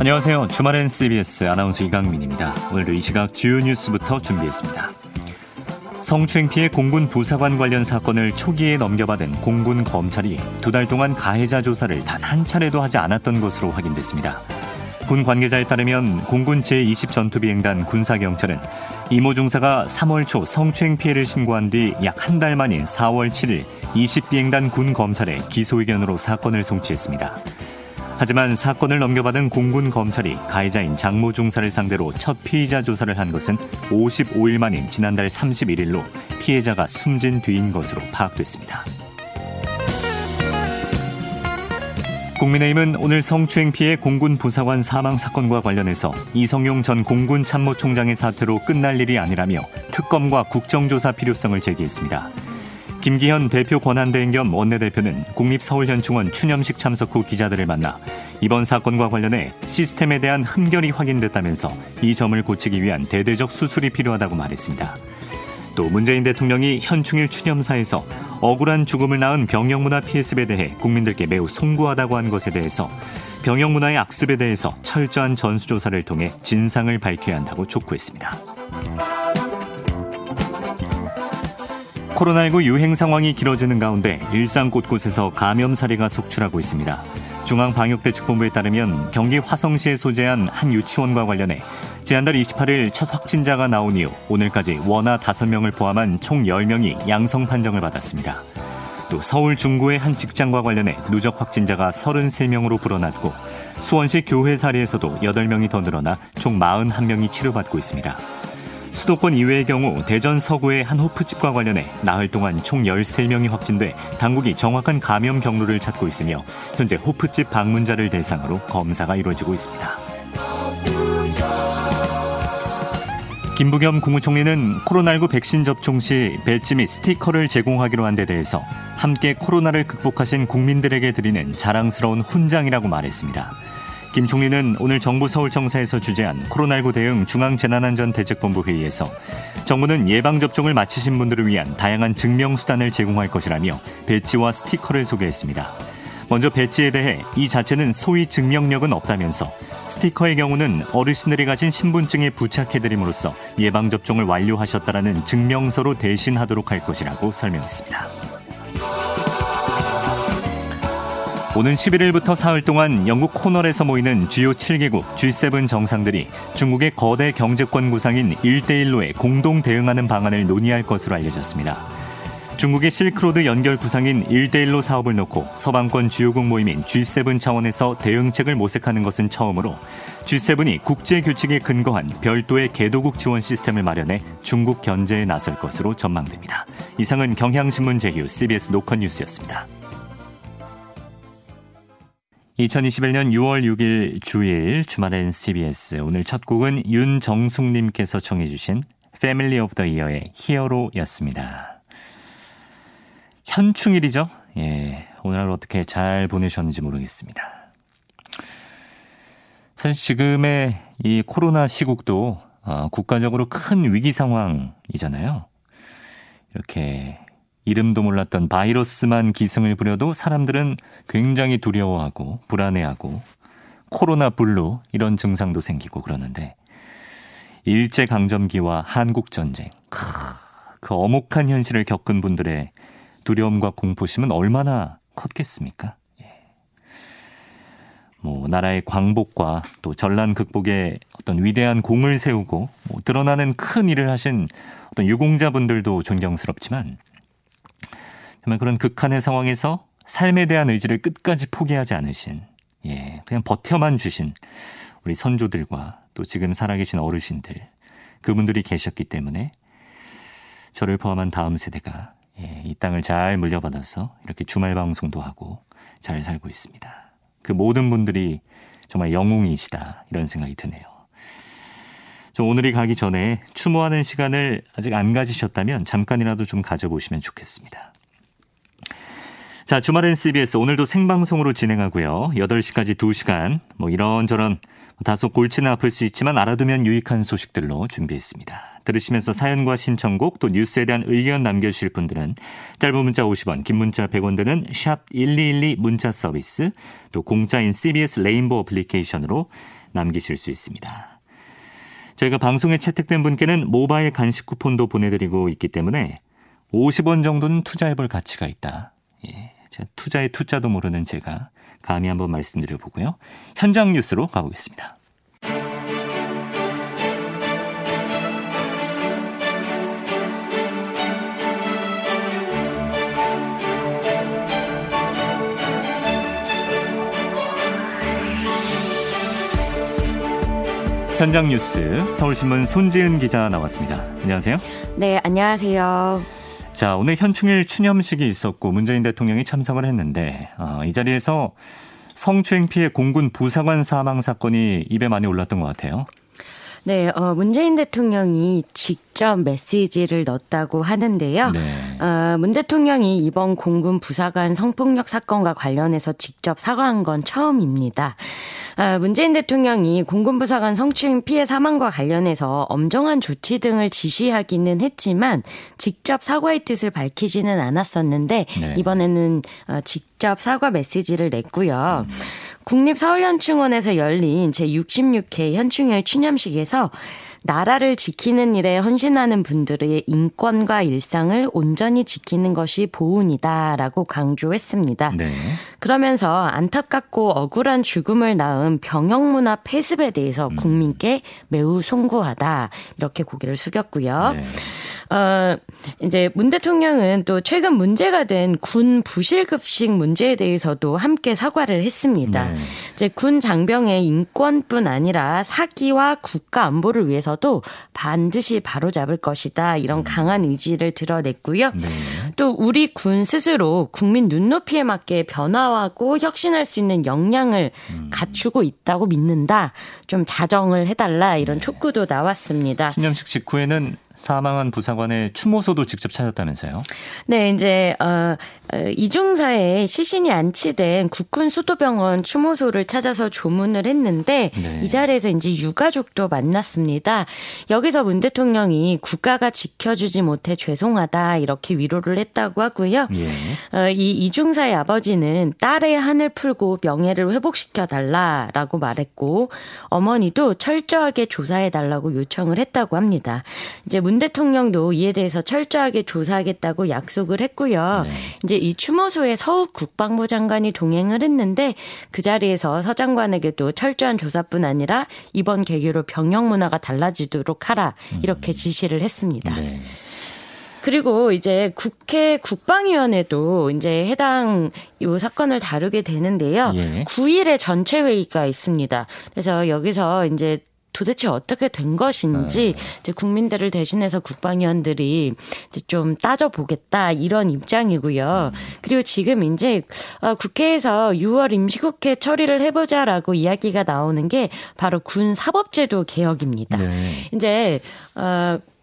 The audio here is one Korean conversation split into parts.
안녕하세요. 주말엔 CBS 아나운서 이강민입니다. 오늘도 이 시각 주요 뉴스부터 준비했습니다. 성추행 피해 공군 부사관 관련 사건을 초기에 넘겨받은 공군 검찰이 두 달 동안 가해자 조사를 단 한 차례도 하지 않았던 것으로 확인됐습니다. 군 관계자에 따르면 공군 제20전투비행단 군사경찰은 이모 중사가 3월 초 성추행 피해를 신고한 뒤 약 한 달 만인 4월 7일 20비행단 군 검찰에 기소의견으로 사건을 송치했습니다. 하지만 사건을 넘겨받은 공군 검찰이 가해자인 장모 중사를 상대로 첫 피의자 조사를 한 것은 55일 만인 지난달 31일로 피해자가 숨진 뒤인 것으로 파악됐습니다. 국민의힘은 오늘 성추행 피해 공군 부사관 사망 사건과 관련해서 이성용 전 공군 참모총장의 사퇴로 끝날 일이 아니라며 특검과 국정조사 필요성을 제기했습니다. 김기현 대표 권한대행 겸 원내대표는 국립서울현충원 추념식 참석 후 기자들을 만나 이번 사건과 관련해 시스템에 대한 흠결이 확인됐다면서 이 점을 고치기 위한 대대적 수술이 필요하다고 말했습니다. 또 문재인 대통령이 현충일 추념사에서 억울한 죽음을 낳은 병영문화 피해습에 대해 국민들께 매우 송구하다고 한 것에 대해서 병영문화의 악습에 대해서 철저한 전수조사를 통해 진상을 밝혀야 한다고 촉구했습니다. 코로나19 유행 상황이 길어지는 가운데 일상 곳곳에서 감염 사례가 속출하고 있습니다. 중앙방역대책본부에 따르면 경기 화성시에 소재한 한 유치원과 관련해 지난달 28일 첫 확진자가 나온 이후 오늘까지 원아 5명을 포함한 총 10명이 양성 판정을 받았습니다. 또 서울 중구의 한 직장과 관련해 누적 확진자가 33명으로 불어났고 수원시 교회 사례에서도 8명이 더 늘어나 총 41명이 치료받고 있습니다. 수도권 이외의 경우 대전 서구의 한 호프집과 관련해 나흘 동안 총 13명이 확진돼 당국이 정확한 감염 경로를 찾고 있으며 현재 호프집 방문자를 대상으로 검사가 이루어지고 있습니다. 김부겸 국무총리는 코로나19 백신 접종 시 배지 및 스티커를 제공하기로 한 데 대해서 함께 코로나를 극복하신 국민들에게 드리는 자랑스러운 훈장이라고 말했습니다. 김 총리는 오늘 정부 서울청사에서 주재한 코로나19 대응 중앙재난안전대책본부 회의에서 정부는 예방접종을 마치신 분들을 위한 다양한 증명수단을 제공할 것이라며 배지와 스티커를 소개했습니다. 먼저 배지에 대해 이 자체는 소위 증명력은 없다면서 스티커의 경우는 어르신들이 가진 신분증에 부착해드림으로써 예방접종을 완료하셨다라는 증명서로 대신하도록 할 것이라고 설명했습니다. 오는 11일부터 사흘 동안 영국 코널에서 모이는 주요 7개국 G7 정상들이 중국의 거대 경제권 구상인 1대1로에 공동 대응하는 방안을 논의할 것으로 알려졌습니다. 중국의 실크로드 연결 구상인 1대1로 사업을 놓고 서방권 주요국 모임인 G7 차원에서 대응책을 모색하는 것은 처음으로 G7이 국제 규칙에 근거한 별도의 개도국 지원 시스템을 마련해 중국 견제에 나설 것으로 전망됩니다. 이상은 경향신문 제휴 CBS 노컷뉴스였습니다. 2021년 6월 6일 주일 주말엔 CBS 오늘 첫 곡은 윤정숙님께서 청해 주신 패밀리 오브 더 이어의 히어로였습니다. 현충일이죠? 예, 오늘 하루 어떻게 잘 보내셨는지 모르겠습니다. 사실 지금의 이 코로나 시국도 국가적으로 큰 위기 상황이잖아요. 이렇게 이름도 몰랐던 바이러스만 기승을 부려도 사람들은 굉장히 두려워하고 불안해하고 코로나 블루 이런 증상도 생기고 그러는데 일제강점기와 한국전쟁 그 엄혹한 현실을 겪은 분들의 두려움과 공포심은 얼마나 컸겠습니까? 뭐 나라의 광복과 또 전란 극복에 어떤 위대한 공을 세우고 뭐 드러나는 큰 일을 하신 어떤 유공자분들도 존경스럽지만 정말 그런 극한의 상황에서 삶에 대한 의지를 끝까지 포기하지 않으신, 예, 그냥 버텨만 주신 우리 선조들과 또 지금 살아계신 어르신들, 그분들이 계셨기 때문에 저를 포함한 다음 세대가 이 땅을 잘 물려받아서 이렇게 주말 방송도 하고 잘 살고 있습니다. 그 모든 분들이 정말 영웅이시다 이런 생각이 드네요. 저 오늘이 가기 전에 추모하는 시간을 아직 안 가지셨다면 잠깐이라도 좀 가져보시면 좋겠습니다. 자, 주말엔 CBS 오늘도 생방송으로 진행하고요. 8시까지 2시간 뭐 이런저런 다소 골치는 아플 수 있지만 알아두면 유익한 소식들로 준비했습니다. 들으시면서 사연과 신청곡 또 뉴스에 대한 의견 남겨주실 분들은 짧은 문자 50원, 긴 문자 100원 드는 샵 1212 문자 서비스 또 공짜인 CBS 레인보우 어플리케이션으로 남기실 수 있습니다. 저희가 방송에 채택된 분께는 모바일 간식 쿠폰도 보내드리고 있기 때문에 50원 정도는 투자해볼 가치가 있다. 예, 투자의 투자도 모르는 제가 감히 한번 말씀드려보고요. 현장 뉴스로 가보겠습니다. 현장 뉴스 서울신문 손지은 기자 나왔습니다. 안녕하세요. 네, 안녕하세요. 자, 오늘 현충일 추념식이 있었고 문재인 대통령이 참석을 했는데 이 자리에서 성추행 피해 공군 부사관 사망 사건이 입에 많이 올랐던 것 같아요. 네, 문재인 대통령이 직접 메시지를 넣었다고 하는데요. 네. 문 대통령이 이번 공군 부사관 성폭력 사건과 관련해서 직접 사과한 건 처음입니다. 문재인 대통령이 공군부사관 성추행 피해 사망과 관련해서 엄정한 조치 등을 지시하기는 했지만 직접 사과의 뜻을 밝히지는 않았었는데 네. 이번에는 직접 사과 메시지를 냈고요. 국립서울현충원에서 열린 제66회 현충일 추념식에서 나라를 지키는 일에 헌신하는 분들의 인권과 일상을 온전히 지키는 것이 보훈이다라고 강조했습니다. 네. 그러면서 안타깝고 억울한 죽음을 낳은 병영문화 폐습에 대해서 국민께 매우 송구하다 이렇게 고개를 숙였고요. 네. 이제 문 대통령은 또 최근 문제가 된 군 부실급식 문제에 대해서도 함께 사과를 했습니다. 네. 이제 군 장병의 인권뿐 아니라 사기와 국가 안보를 위해서도 반드시 바로잡을 것이다. 이런 강한 의지를 드러냈고요. 네. 또 우리 군 스스로 국민 눈높이에 맞게 변화하고 혁신할 수 있는 역량을 갖추고 있다고 믿는다. 좀 자정을 해달라 이런 네. 촉구도 나왔습니다. 추념식 직후에는 사망한 부사관의 추모소도 직접 찾았다면서요? 네, 이제 이중사의 시신이 안치된 국군 수도병원 추모소를 찾아서 조문을 했는데 네. 이 자리에서 이제 유가족도 만났습니다. 여기서 문 대통령이 국가가 지켜주지 못해 죄송하다 이렇게 위로를 했다고 하고요. 예. 이 이중사의 아버지는 딸의 한을 풀고 명예를 회복시켜달라라고 말했고 어머니도 철저하게 조사해달라고 요청을 했다고 합니다. 이제 문 대통령도 이에 대해서 철저하게 조사하겠다고 약속을 했고요. 네. 이제 이 추모소에 서욱 국방부 장관이 동행을 했는데 그 자리에서 서 장관에게도 철저한 조사뿐 아니라 이번 계기로 병영 문화가 달라지도록 하라 이렇게 지시를 했습니다. 네. 그리고 이제 국회 국방위원회도 이제 해당 이 사건을 다루게 되는데요. 예. 9일에 전체 회의가 있습니다. 그래서 여기서 이제 도대체 어떻게 된 것인지 이제 국민들을 대신해서 국방위원들이 이제 좀 따져보겠다 이런 입장이고요. 그리고 지금 이제 국회에서 6월 임시국회 처리를 해보자라고 이야기가 나오는 게 바로 군 사법제도 개혁입니다. 네. 이제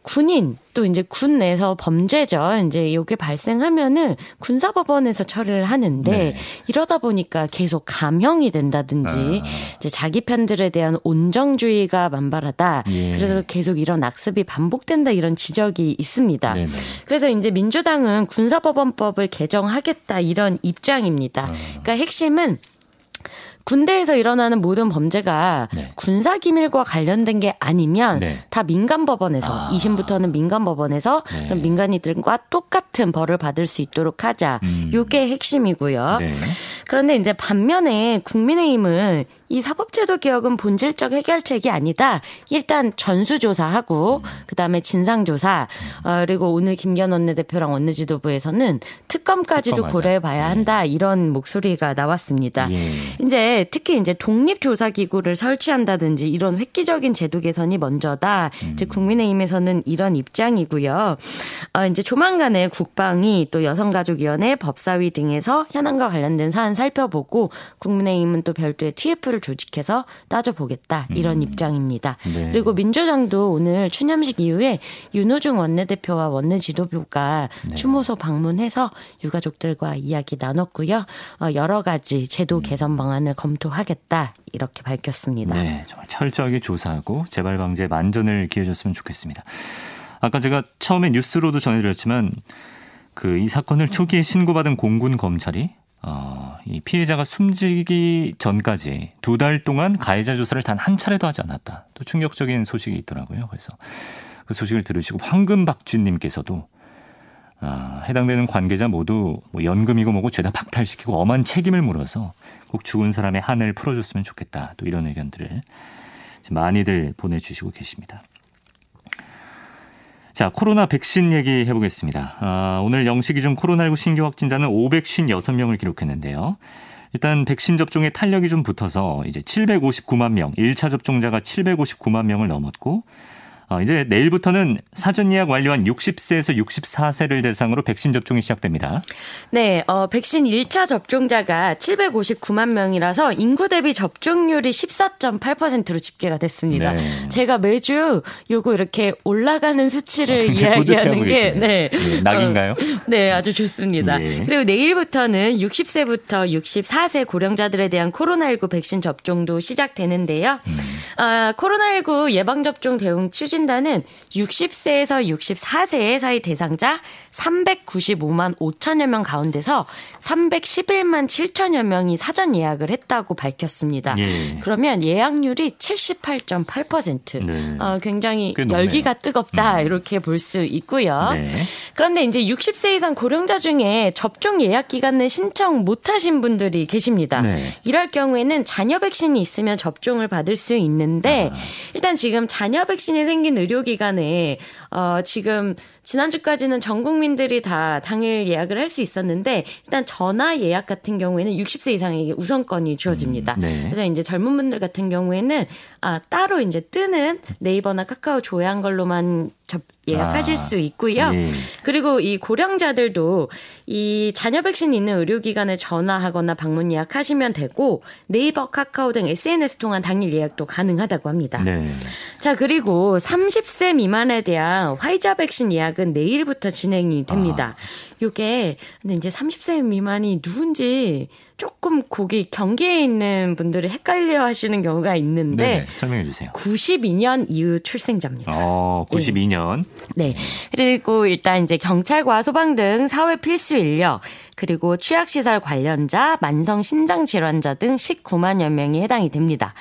군인 또 이제 군 내에서 범죄죠. 이제 이게 발생하면은 군사법원에서 처리를 하는데 네. 이러다 보니까 계속 감형이 된다든지 이제 자기 편들에 대한 온정주의가 만발하다. 예. 그래서 계속 이런 악습이 반복된다 이런 지적이 있습니다. 네네. 그래서 이제 민주당은 군사법원법을 개정하겠다 이런 입장입니다. 그러니까 핵심은 군대에서 일어나는 모든 범죄가 네. 군사기밀과 관련된 게 아니면 네. 다 민간법원에서 2심부터는 민간법원에서 네. 그럼 민간인들과 똑같은 벌을 받을 수 있도록 하자. 이게 핵심이고요. 네. 그런데 이제 반면에 국민의힘은 이 사법제도 개혁은 본질적 해결책이 아니다. 일단 전수조사하고 그다음에 진상조사 그리고 오늘 김기현 원내대표랑 원내지도부에서는 특검까지도 고려해봐야 한다. 이런 목소리가 나왔습니다. 예. 이제 특히 이제 독립조사기구를 설치한다든지 이런 획기적인 제도 개선이 먼저다. 이제 국민의힘에서는 이런 입장이고요. 이제 조만간에 국방위 또 여성가족위원회, 법사위 등에서 현안과 관련된 사안 살펴보고 국민의힘은 또 별도의 TF를 조직해서 따져보겠다 이런 입장입니다. 네. 그리고 민주당도 오늘 추념식 이후에 윤호중 원내대표와 원내지도부가 네. 추모소 방문해서 유가족들과 이야기 나눴고요. 여러 가지 제도 개선 방안을 검토하겠다 이렇게 밝혔습니다. 네, 정말 철저하게 조사하고 재발 방지에 만전을 기해줬으면 좋겠습니다. 아까 제가 처음에 뉴스로도 전해드렸지만 이 사건을 초기에 신고받은 공군 검찰이 이 피해자가 숨지기 전까지 2달 동안 가해자 조사를 단 한 차례도 하지 않았다. 또 충격적인 소식이 있더라고요. 그래서 그 소식을 들으시고 황금박쥐님께서도 해당되는 관계자 모두 뭐 연금이고 뭐고 죄다 박탈시키고 엄한 책임을 물어서 꼭 죽은 사람의 한을 풀어줬으면 좋겠다. 또 이런 의견들을 많이들 보내주시고 계십니다. 자, 코로나 백신 얘기 해보겠습니다. 오늘 0시 기준 코로나19 신규 확진자는 556명을 기록했는데요. 일단 백신 접종에 탄력이 좀 붙어서 이제 759만 명, 1차 접종자가 759만 명을 넘었고 이제 내일부터는 사전 예약 완료한 60세에서 64세를 대상으로 백신 접종이 시작됩니다. 네, 백신 1차 접종자가 759만 명이라서 인구 대비 접종률이 14.8%로 집계가 됐습니다. 네. 제가 매주 요거 이렇게 올라가는 수치를 이야기하는 게 네. 네, 낙인가요? 네, 아주 좋습니다. 네. 그리고 내일부터는 60세부터 64세 고령자들에 대한 코로나19 백신 접종도 시작되는데요. 코로나19 예방접종 대응 추진단은 60세에서 64세 사이 대상자 395만 5천여 명 가운데서 311만 7천여 명이 사전 예약을 했다고 밝혔습니다. 예. 그러면 예약률이 78.8%. 네. 굉장히 열기가 뜨겁다 이렇게 볼 수 있고요. 네. 그런데 이제 60세 이상 고령자 중에 접종 예약 기간을 신청 못하신 분들이 계십니다. 네. 이럴 경우에는 잔여 백신이 있으면 접종을 받을 수 있는데 일단 지금 잔여 백신이 생긴 의료기관에 지금 지난주까지는 전 국민들이 다 당일 예약을 할 수 있었는데 일단 전화 예약 같은 경우에는 60세 이상에게 우선권이 주어집니다. 네. 그래서 이제 젊은 분들 같은 경우에는 따로 이제 뜨는 네이버나 카카오 조회한 걸로만 예약하실 수 있고요. 예. 그리고 이 고령자들도 이 잔여 백신 있는 의료기관에 전화하거나 방문 예약하시면 되고 네이버, 카카오 등 SNS 통한 당일 예약도 가능하다고 합니다. 네. 자, 그리고 30세 미만에 대한 화이자 백신 예약은 내일부터 진행이 됩니다. 요게 근데 이제 30세 미만이 누군지 조금 경계에 있는 분들이 헷갈려 하시는 경우가 있는데 네네, 설명해 주세요. 92년 이후 출생자입니다. 92년. 네. 네. 그리고 일단 이제 경찰과 소방 등 사회 필수 인력 그리고 취약시설 관련자, 만성 신장 질환자 등 19만여 명이 해당이 됩니다.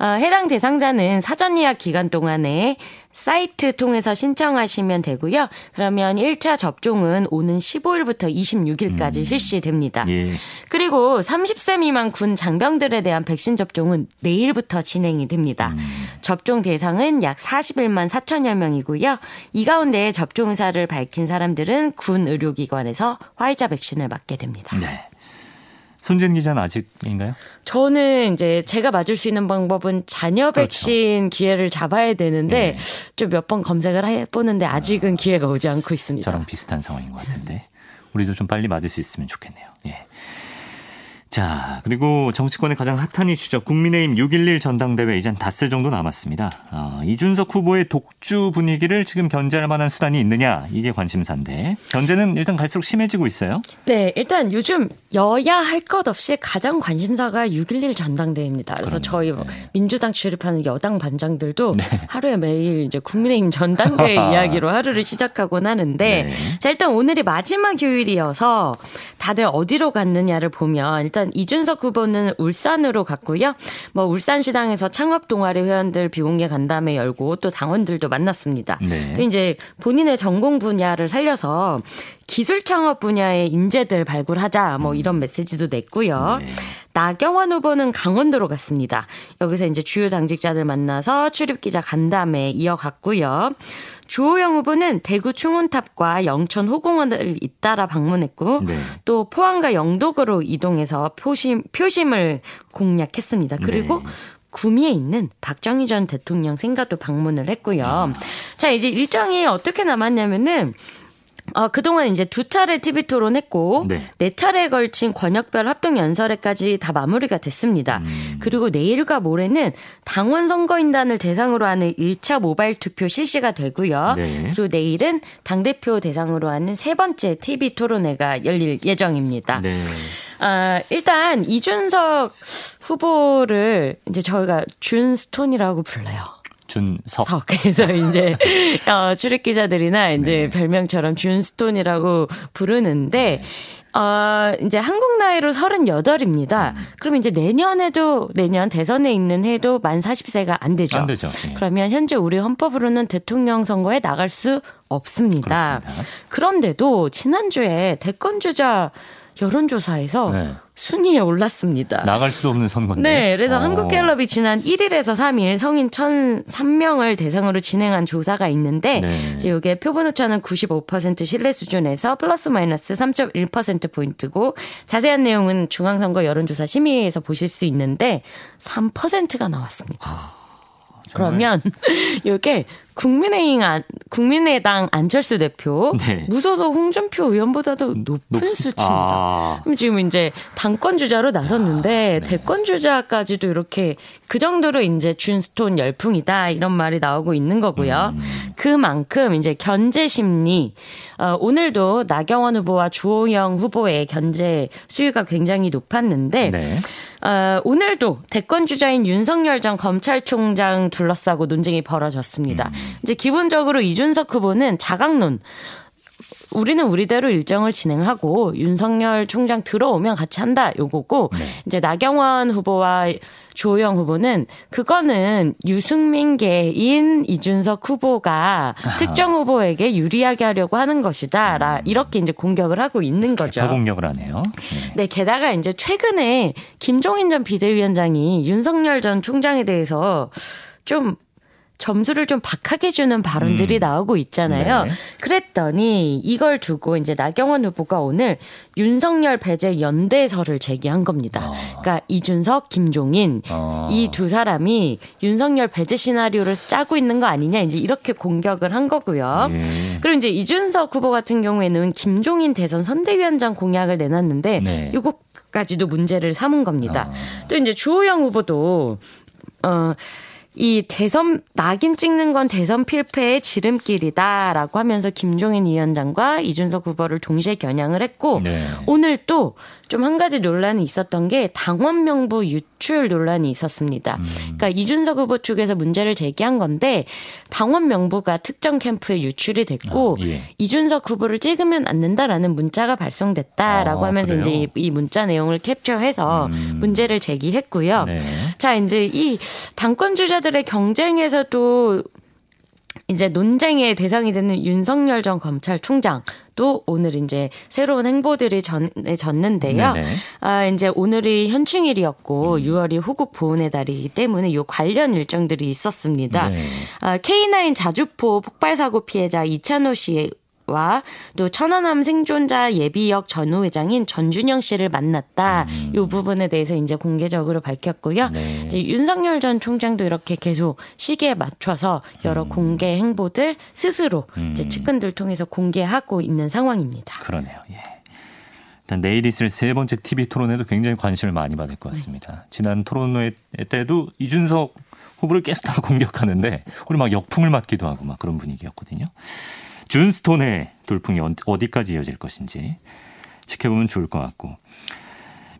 해당 대상자는 사전 예약 기간 동안에 사이트 통해서 신청하시면 되고요. 그러면 1차 접종은 오는 15일부터 26일까지 실시됩니다. 예. 그리고 30세 미만 군 장병들에 대한 백신 접종은 내일부터 진행이 됩니다. 접종 대상은 약 41만 4천여 명이고요. 이 가운데 접종 의사를 밝힌 사람들은 군 의료기관에서 화이자 백신을 맞게 됩니다. 네. 손지은 기자는 아직인가요? 저는 이제 제가 맞을 수 있는 방법은 잔여 백신 기회를 잡아야 되는데 좀 몇 번 검색을 해보는데 아직은 기회가 오지 않고 있습니다. 저랑 비슷한 상황인 것 같은데 우리도 좀 빨리 맞을 수 있으면 좋겠네요. 예. 자, 그리고 정치권의 가장 핫한 이슈죠. 국민의힘 6.11 전당대회 이제 한 닷새 정도 남았습니다. 이준석 후보의 독주 분위기를 지금 견제할 만한 수단이 있느냐 이게 관심사인데 견제는 일단 갈수록 심해지고 있어요. 네, 일단 요즘 여야 할 것 없이 가장 관심사가 6.11 전당대회입니다. 그래서 저희 민주당 출입하는 여당 반장들도 네. 하루에 매일 이제 국민의힘 전당대회 이야기로 하루를 시작하곤 하는데 네. 자, 일단 오늘이 마지막 요일이어서 다들 어디로 갔느냐를 보면 일단 이준석 후보는 울산으로 갔고요. 울산시당에서 창업 동아리 회원들 비공개 간담회 열고 또 당원들도 만났습니다. 네. 또 이제 본인의 전공 분야를 살려서 기술 창업 분야의 인재들 발굴하자 이런 메시지도 냈고요. 네. 나경원 후보는 강원도로 갔습니다. 여기서 이제 주요 당직자들 만나서 출입기자 간담회 이어갔고요. 주호영 후보는 대구 충원탑과 영천 호공원을 잇따라 방문했고 네. 또 포항과 영덕으로 이동해서 표심을 공략했습니다. 그리고 네. 구미에 있는 박정희 전 대통령 생가도 방문을 했고요. 자, 이제 일정이 어떻게 남았냐면은 그동안 이제 2차례 TV 토론했고, 네 차례에 걸친 권역별 합동 연설회까지 다 마무리가 됐습니다. 그리고 내일과 모레는 당원 선거인단을 대상으로 하는 1차 모바일 투표 실시가 되고요. 네. 그리고 내일은 당대표 대상으로 하는 3번째 TV 토론회가 열릴 예정입니다. 네. 일단 이준석 후보를 이제 저희가 준스톤이라고 불러요. 준석. 그래서 이제 출입 기자들이나 이제 별명처럼 준스톤이라고 부르는데 이제 한국 나이로 38입니다. 그럼 이제 내년 대선에 있는 해도 만 40세가 안 되죠. 안 되죠. 네. 그러면 현재 우리 헌법으로는 대통령 선거에 나갈 수 없습니다. 그렇습니다. 그런데도 지난주에 대권 주자 여론조사에서 순위에 올랐습니다. 나갈 수도 없는 선거인데. 네. 그래서 한국갤럽이 지난 1일에서 3일 성인 1,003명을 대상으로 진행한 조사가 있는데 이제 이게 표본 오차는 95% 신뢰 수준에서 플러스 마이너스 3.1%포인트고 자세한 내용은 중앙선거 여론조사 심의에서 보실 수 있는데 3%가 나왔습니다. 그러면 이게 국민의당 안철수 대표 무소속 홍준표 의원보다도 높은 수치입니다. 그럼 지금 이제 당권 주자로 나섰는데 대권 주자까지도 이렇게 그 정도로 이제 준스톤 열풍이다 이런 말이 나오고 있는 거고요. 그만큼 이제 견제 심리 오늘도 나경원 후보와 주호영 후보의 견제 수위가 굉장히 높았는데 오늘도 대권 주자인 윤석열 전 검찰총장 둘러싸고 논쟁이 벌어졌습니다. 이제 기본적으로 이준석 후보는 자강론. 우리는 우리대로 일정을 진행하고 윤석열 총장 들어오면 같이 한다 요거고 이제 나경원 후보와 주호영 후보는 그거는 유승민계인 이준석 후보가 특정 후보에게 유리하게 하려고 하는 것이다. 이렇게 이제 공격을 하고 있는 거죠. 공격을 하네요. 네, 게다가 이제 최근에 김종인 전 비대위원장이 윤석열 전 총장에 대해서 좀 점수를 좀 박하게 주는 발언들이 나오고 있잖아요. 그랬더니 이걸 두고 이제 나경원 후보가 오늘 윤석열 배제 연대설을 제기한 겁니다. 그러니까 이준석, 김종인 이 두 사람이 윤석열 배제 시나리오를 짜고 있는 거 아니냐 이제 이렇게 공격을 한 거고요. 그리고 이제 이준석 후보 같은 경우에는 김종인 대선 선대위원장 공약을 내놨는데 이것까지도 문제를 삼은 겁니다. 또 이제 주호영 후보도 이 대선 낙인 찍는 건 대선 필패의 지름길이다라고 하면서 김종인 위원장과 이준석 후보를 동시에 겨냥을 했고 오늘 또 좀 한 가지 논란이 있었던 게 당원 명부 유출 논란이 있었습니다. 그러니까 이준석 후보 측에서 문제를 제기한 건데 당원 명부가 특정 캠프에 유출이 됐고 이준석 후보를 찍으면 안 된다라는 문자가 발송됐다라고 하면서 이제 이 문자 내용을 캡처해서 문제를 제기했고요. 자 이제 이 당권 주자 들의 경쟁에서도 이제 논쟁의 대상이 되는 윤석열 전 검찰총장도 오늘 이제 새로운 행보들이 전해졌는데요. 이제 오늘이 현충일이었고 6월이 호국 보훈의 달이기 때문에 요 관련 일정들이 있었습니다. K9 자주포 폭발 사고 피해자 이찬호 씨의 또 천안함 생존자 예비역 전후 회장인 전준영 씨를 만났다. 이 부분에 대해서 이제 공개적으로 밝혔고요. 이제 윤석열 전 총장도 이렇게 계속 시기에 맞춰서 여러 공개 행보들 스스로 이제 측근들 통해서 공개하고 있는 상황입니다. 그러네요. 일단 내일 있을 세 번째 TV 토론회도 굉장히 관심을 많이 받을 것 같습니다. 지난 토론회 때도 이준석 후보를 계속 다 공격하는데 오늘 막 역풍을 맞기도 하고 막 그런 분위기였거든요. 준스톤의 돌풍이 어디까지 이어질 것인지 지켜보면 좋을 것 같고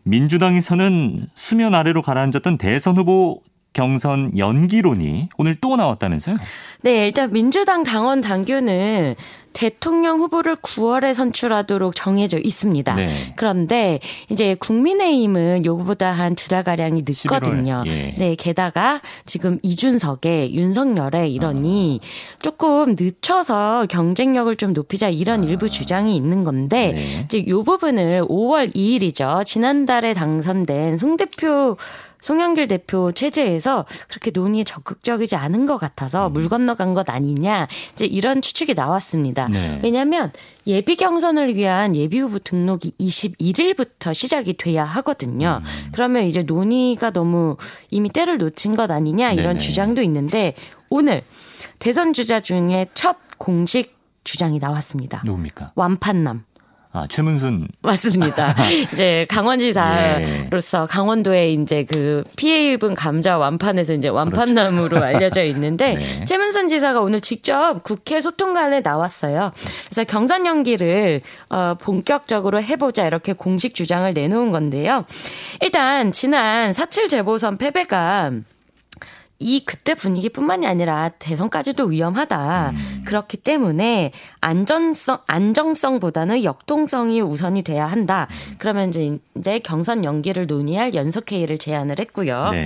민주당에서는 수면 아래로 가라앉았던 대선 후보 경선 연기론이 오늘 또 나왔다면서요? 네, 일단 민주당 당원 당규는 대통령 후보를 9월에 선출하도록 정해져 있습니다. 그런데 이제 국민의힘은 요거보다 한 두 달가량이 늦거든요. 네, 게다가 지금 이준석의 윤석열의 이러니 조금 늦춰서 경쟁력을 좀 높이자 이런 일부 주장이 있는 건데 이제 요 부분을 5월 2일이죠. 지난달에 당선된 송영길 대표 체제에서 그렇게 논의에 적극적이지 않은 것 같아서 물 건너간 것 아니냐 이제 이런 추측이 나왔습니다. 왜냐하면 예비 경선을 위한 예비 후보 등록이 21일부터 시작이 돼야 하거든요. 그러면 이제 논의가 너무 이미 때를 놓친 것 아니냐 이런 주장도 있는데 오늘 대선 주자 중에 첫 공식 주장이 나왔습니다. 누굽니까? 완판남. 아, 최문순. 맞습니다. 이제 강원지사로서 강원도에 이제 그 피해 입은 감자 완판에서 이제 완판남으로 그렇죠. 알려져 있는데 네. 최문순 지사가 오늘 직접 국회 소통관에 나왔어요. 그래서 경선 연기를 본격적으로 해보자 이렇게 공식 주장을 내놓은 건데요. 일단 지난 4.7 재보선 패배가 이 그때 분위기뿐만이 아니라 대선까지도 위험하다. 그렇기 때문에 안정성보다는 역동성이 우선이 돼야 한다. 그러면 이제 경선 연기를 논의할 연석회의를 제안을 했고요. 네.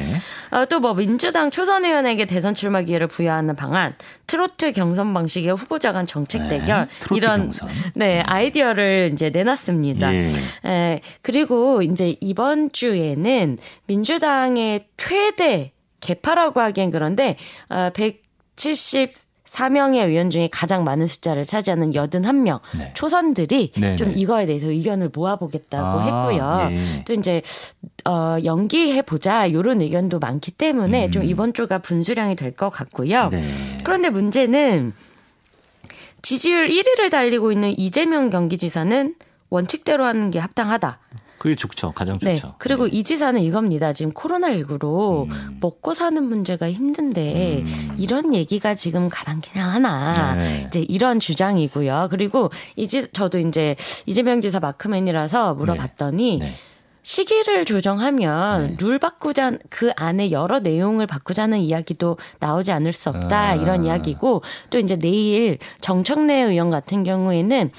또 뭐 민주당 초선 의원에게 대선 출마 기회를 부여하는 방안, 트로트 경선 방식의 후보자 간 정책 대결 이런 경선. 네 아이디어를 이제 내놨습니다. 예. 그리고 이제 이번 주에는 민주당의 최대 개파라고 하기엔 그런데 174명의 의원 중에 가장 많은 숫자를 차지하는 81명 네. 초선들이 네네. 좀 이거에 대해서 의견을 모아보겠다고 했고요. 예. 또 이제 연기해보자 이런 의견도 많기 때문에 좀 이번 주가 분수령이 될 것 같고요. 네. 그런데 문제는 지지율 1위를 달리고 있는 이재명 경기지사는 원칙대로 하는 게 합당하다. 그게 좋죠. 가장 좋죠. 네. 그리고 네. 이 지사는 이겁니다. 지금 코로나19로 먹고 사는 문제가 힘든데 이런 얘기가 지금 가장 그냥 하나. 네. 이제 이런 주장이고요. 그리고 저도 이제 이재명 지사 마크맨이라서 물어봤더니 네. 네. 시기를 조정하면 룰 바꾸자 그 안에 여러 내용을 바꾸자는 이야기도 나오지 않을 수 없다 이런 이야기고 또 이제 내일 정청래 의원 같은 경우에는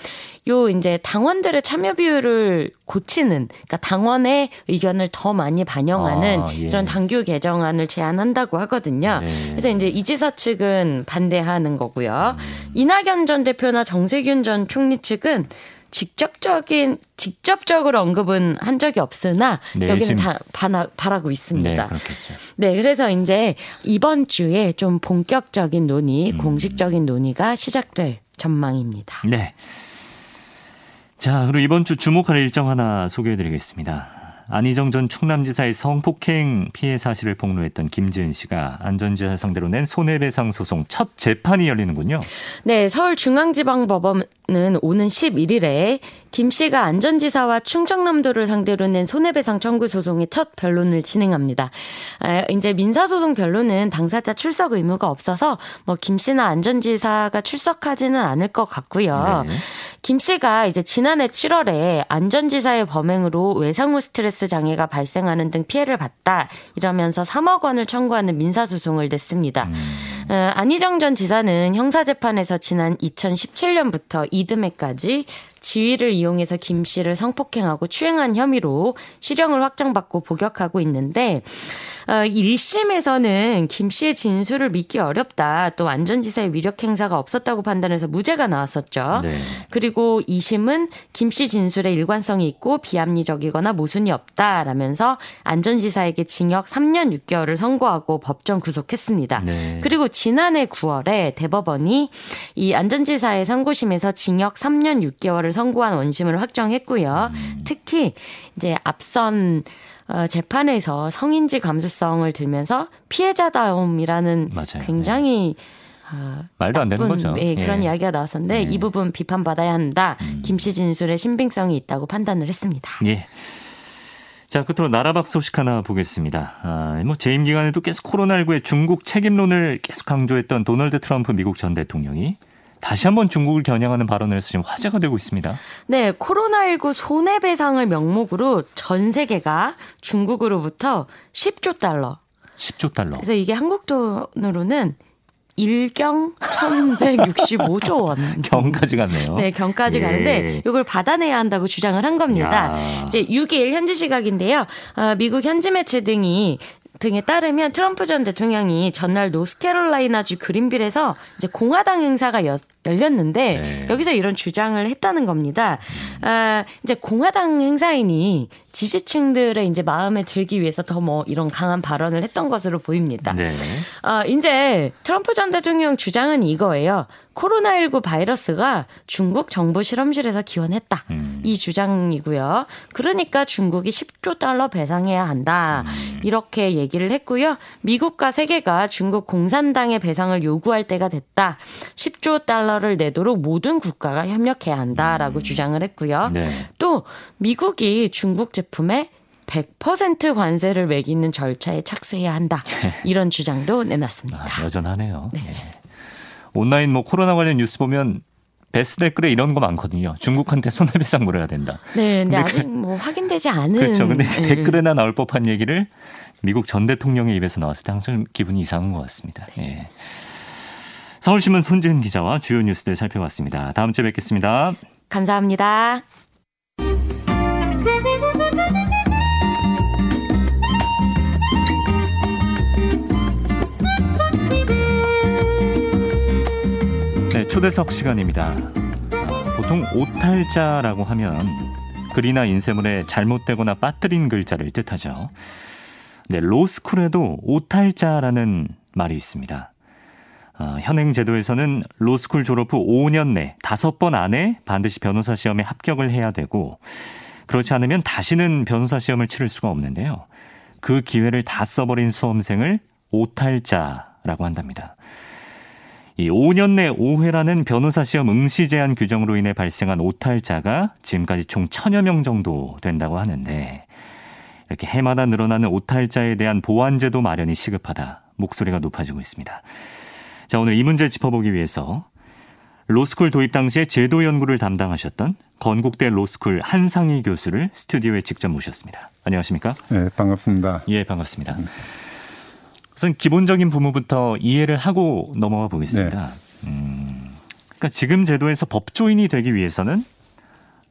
요 이제 당원들의 참여 비율을 고치는 그러니까 당원의 의견을 더 많이 반영하는 예. 이런 당규 개정안을 제안한다고 하거든요. 예. 그래서 이제 이 지사 측은 반대하는 거고요. 이낙연 전 대표나 정세균 전 총리 측은 직접적으로 언급은 한 적이 없으나 네, 여기는 다 바라고 있습니다. 네, 그렇겠죠. 네, 그래서 이제 이번 주에 좀 본격적인 논의, 공식적인 논의가 시작될 전망입니다. 네. 자, 그리고 이번 주 주목할 일정 하나 소개해드리겠습니다. 안희정 전 충남지사의 성폭행 피해 사실을 폭로했던 김지은 씨가 안 전 지사 상대로 낸 손해배상 소송 첫 재판이 열리는군요. 네, 서울중앙지방법원은 오는 11일에 김 씨가 안 전 지사와 충청남도를 상대로 낸 손해배상 청구 소송의 첫 변론을 진행합니다. 이제 민사소송 변론은 당사자 출석 의무가 없어서 뭐 김 씨나 안 전 지사가 출석하지는 않을 것 같고요. 네. 김 씨가 이제 지난해 7월에 안 전 지사의 범행으로 외상후 스트레스 장애가 발생하는 등 피해를 봤다 이러면서 3억 원을 청구하는 민사소송을 냈습니다. 안희정 전 지사는 형사재판에서 지난 2017년부터 이듬해까지 지위를 이용해서 김 씨를 성폭행하고 추행한 혐의로 실형을 확정받고 복역하고 있는데 1심에서는 김 씨의 진술을 믿기 어렵다. 또 안 전 지사의 위력 행사가 없었다고 판단해서 무죄가 나왔었죠. 네. 그리고 2심은 김 씨 진술의 일관성이 있고 비합리적이거나 모순이 없다라면서 안 전 지사에게 징역 3년 6개월을 선고하고 법정 구속했습니다. 네. 그리고 지난해 9월에 대법원이 이 안 전 지사의 상고심에서 징역 3년 6개월을 선고한 원심을 확정했고요. 특히 이제 앞선 재판에서 성인지 감수성을 들면서 피해자다움이라는 맞아요. 굉장히 네. 말도 안 되는 거죠. 네, 그런 예. 이야기가 나왔었는데 예. 이 부분 비판받아야 한다. 김 씨 진술의 신빙성이 있다고 판단을 했습니다. 예. 자, 끝으로 나라밖 소식 하나 보겠습니다. 뭐 재임 기간에도 계속 코로나19의 중국 책임론을 계속 강조했던 도널드 트럼프 미국 전 대통령이 다시 한번 중국을 겨냥하는 발언을 해서 지금 화제가 되고 있습니다. 네, 코로나19 손해배상을 명목으로 전 세계가 중국으로부터 10조 달러. 10조 달러. 그래서 이게 한국 돈으로는 일경 1165조 원. 경까지 갔네요. 네, 경까지 예. 가는데 이걸 받아내야 한다고 주장을 한 겁니다. 야. 이제 6일 현지 시각인데요. 미국 현지 매체 등에 따르면 트럼프 전 대통령이 전날 노스캐롤라이나주 그린빌에서 이제 공화당 행사가 열렸는데 네. 여기서 이런 주장을 했다는 겁니다. 이제 공화당 행사인이 지지층들의 이제 마음에 들기 위해서 더 뭐 이런 강한 발언을 했던 것으로 보입니다. 네. 이제 트럼프 전 대통령 주장은 이거예요. 코로나19 바이러스가 중국 정부 실험실에서 기원했다. 이 주장이고요. 그러니까 중국이 10조 달러 배상해야 한다. 이렇게 얘기를 했고요. 미국과 세계가 중국 공산당의 배상을 요구할 때가 됐다. 10조 달러 달러를 내도록 모든 국가가 협력해야 한다라고 주장을 했고요. 네. 또 미국이 중국 제품에 100% 관세를 매기는 절차에 착수해야 한다. 이런 주장도 내놨습니다. 아, 여전하네요. 네. 온라인 뭐 코로나 관련 뉴스 보면 베스트 댓글에 이런 거 많거든요. 중국한테 손해배상 물어야 된다. 네, 근데 아직 뭐 확인되지 않은. 그렇죠. 근데 댓글에나 나올 법한 얘기를 미국 전 대통령의 입에서 나왔을 때 항상 기분이 이상한 것 같습니다. 네. 예. 서울신문 손지은 기자와 주요 뉴스들 살펴봤습니다. 다음 주에 뵙겠습니다. 감사합니다. 네, 초대석 시간입니다. 보통 오탈자라고 하면 글이나 인쇄물에 잘못되거나 빠뜨린 글자를 뜻하죠. 네, 로스쿨에도 오탈자라는 말이 있습니다. 현행 제도에서는 로스쿨 졸업 후 5년 내 5번 안에 반드시 변호사 시험에 합격을 해야 되고 그렇지 않으면 다시는 변호사 시험을 치를 수가 없는데요. 그 기회를 다 써버린 수험생을 오탈자라고 한답니다. 이 5년 내 5회라는 변호사 시험 응시 제한 규정으로 인해 발생한 오탈자가 지금까지 총 1,000여 명 정도 된다고 하는데 이렇게 해마다 늘어나는 오탈자에 대한 보완제도 마련이 시급하다. 목소리가 높아지고 있습니다. 자, 오늘 이 문제 짚어보기 위해서 로스쿨 도입 당시에 제도 연구를 담당하셨던 건국대 로스쿨 한상희 교수를 스튜디오에 직접 모셨습니다. 안녕하십니까? 네, 반갑습니다. 예, 반갑습니다. 우선 기본적인 부분부터 이해를 하고 넘어가 보겠습니다. 네. 그러니까 지금 제도에서 법조인이 되기 위해서는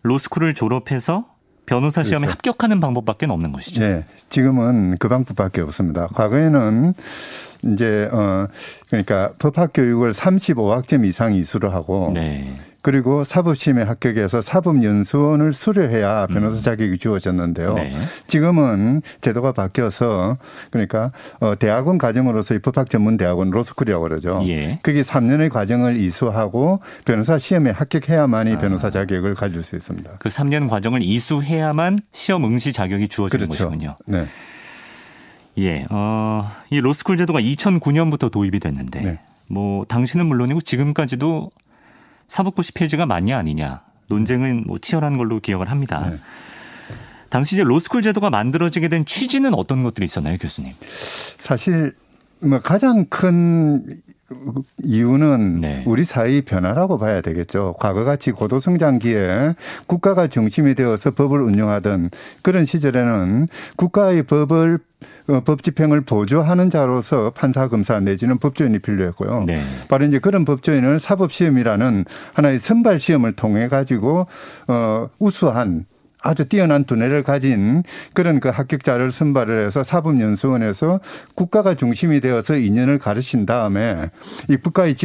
로스쿨을 졸업해서 변호사 시험에 그렇죠. 합격하는 방법밖에 없는 것이죠. 네, 지금은 그 방법밖에 없습니다. 과거에는 이제 그러니까 법학 교육을 35학점 이상 이수를 하고 네. 그리고 사법시험에 합격해서 사법연수원을 수료해야 변호사 자격이 주어졌는데요. 네. 지금은 제도가 바뀌어서 그러니까 대학원 과정으로서의 법학전문대학원 로스쿨이라고 그러죠. 예. 그게 3년의 과정을 이수하고 변호사 시험에 합격해야만이 변호사 자격을 가질 수 있습니다. 그 3년 과정을 이수해야만 시험 응시 자격이 주어지는 그렇죠. 것이군요. 네. 예, 이 로스쿨 제도가 2009년부터 도입이 됐는데 네. 뭐 당시는 물론이고 지금까지도 사법고시 폐지가 맞냐 아니냐 논쟁은 뭐 치열한 걸로 기억을 합니다. 네. 당시 이제 로스쿨 제도가 만들어지게 된 취지는 어떤 것들이 있었나요, 교수님? 사실 뭐 가장 큰 이유는 네. 우리 사회의 변화라고 봐야 되겠죠. 과거같이 고도성장기에 국가가 중심이 되어서 법을 운영하던 그런 시절에는 국가의 법을 법 집행을 보조하는 자로서 판사, 검사 내지는 법조인이 필요했고요. 네. 바로 이제 그런 법조인을 사법시험이라는 하나의 선발 시험을 통해 가지고 우수한 아주 뛰어난 두뇌를 가진 그런 그 합격자를 선발을 해서 사법연수원에서 국가가 중심이 되어서 2년을 가르친 다음에 이 국가의